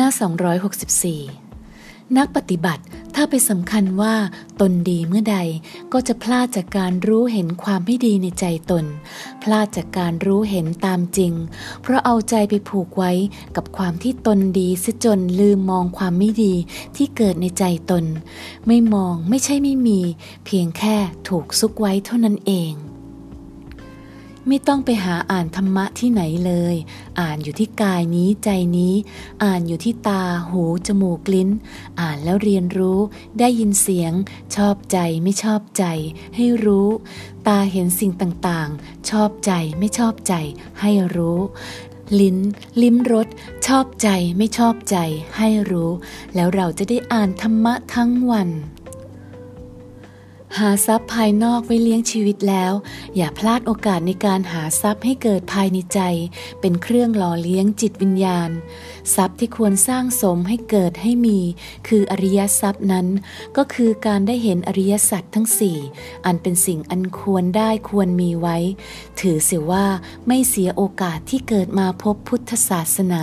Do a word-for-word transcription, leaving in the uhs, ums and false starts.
หน้าสองร้อยหกสิบสี่นักปฏิบัติถ้าไปสำคัญว่าตนดีเมื่อใดก็จะพลาดจากการรู้เห็นความไม่ดีในใจตนพลาดจากการรู้เห็นตามจริงเพราะเอาใจไปผูกไว้กับความที่ตนดีซะจนลืมมองความไม่ดีที่เกิดในใจตนไม่มองไม่ใช่ไม่มีเพียงแค่ถูกซุกไว้เท่านั้นเองไม่ต้องไปหาอ่านธรรมะที่ไหนเลยอ่านอยู่ที่กายนี้ใจนี้อ่านอยู่ที่ตาหูจมูกลิ้นอ่านแล้วเรียนรู้ได้ยินเสียงชอบใจไม่ชอบใจให้รู้ตาเห็นสิ่งต่างๆชอบใจไม่ชอบใจให้รู้ลิ้นลิ้มรสชอบใจไม่ชอบใจให้รู้แล้วเราจะได้อ่านธรรมะทั้งวันหาทรัพย์ภายนอกไว้เลี้ยงชีวิตแล้วอย่าพลาดโอกาสในการหาทรัพย์ให้เกิดภายในใจเป็นเครื่องหล่อเลี้ยงจิตวิญญาณทรัพย์ที่ควรสร้างสมให้เกิดให้มีคืออริยทรัพย์นั้นก็คือการได้เห็นอริยสัจทั้งสี่อันเป็นสิ่งอันควรได้ควรมีไว้ถือเสียว่าไม่เสียโอกาสที่เกิดมาพบพุทธศาสนา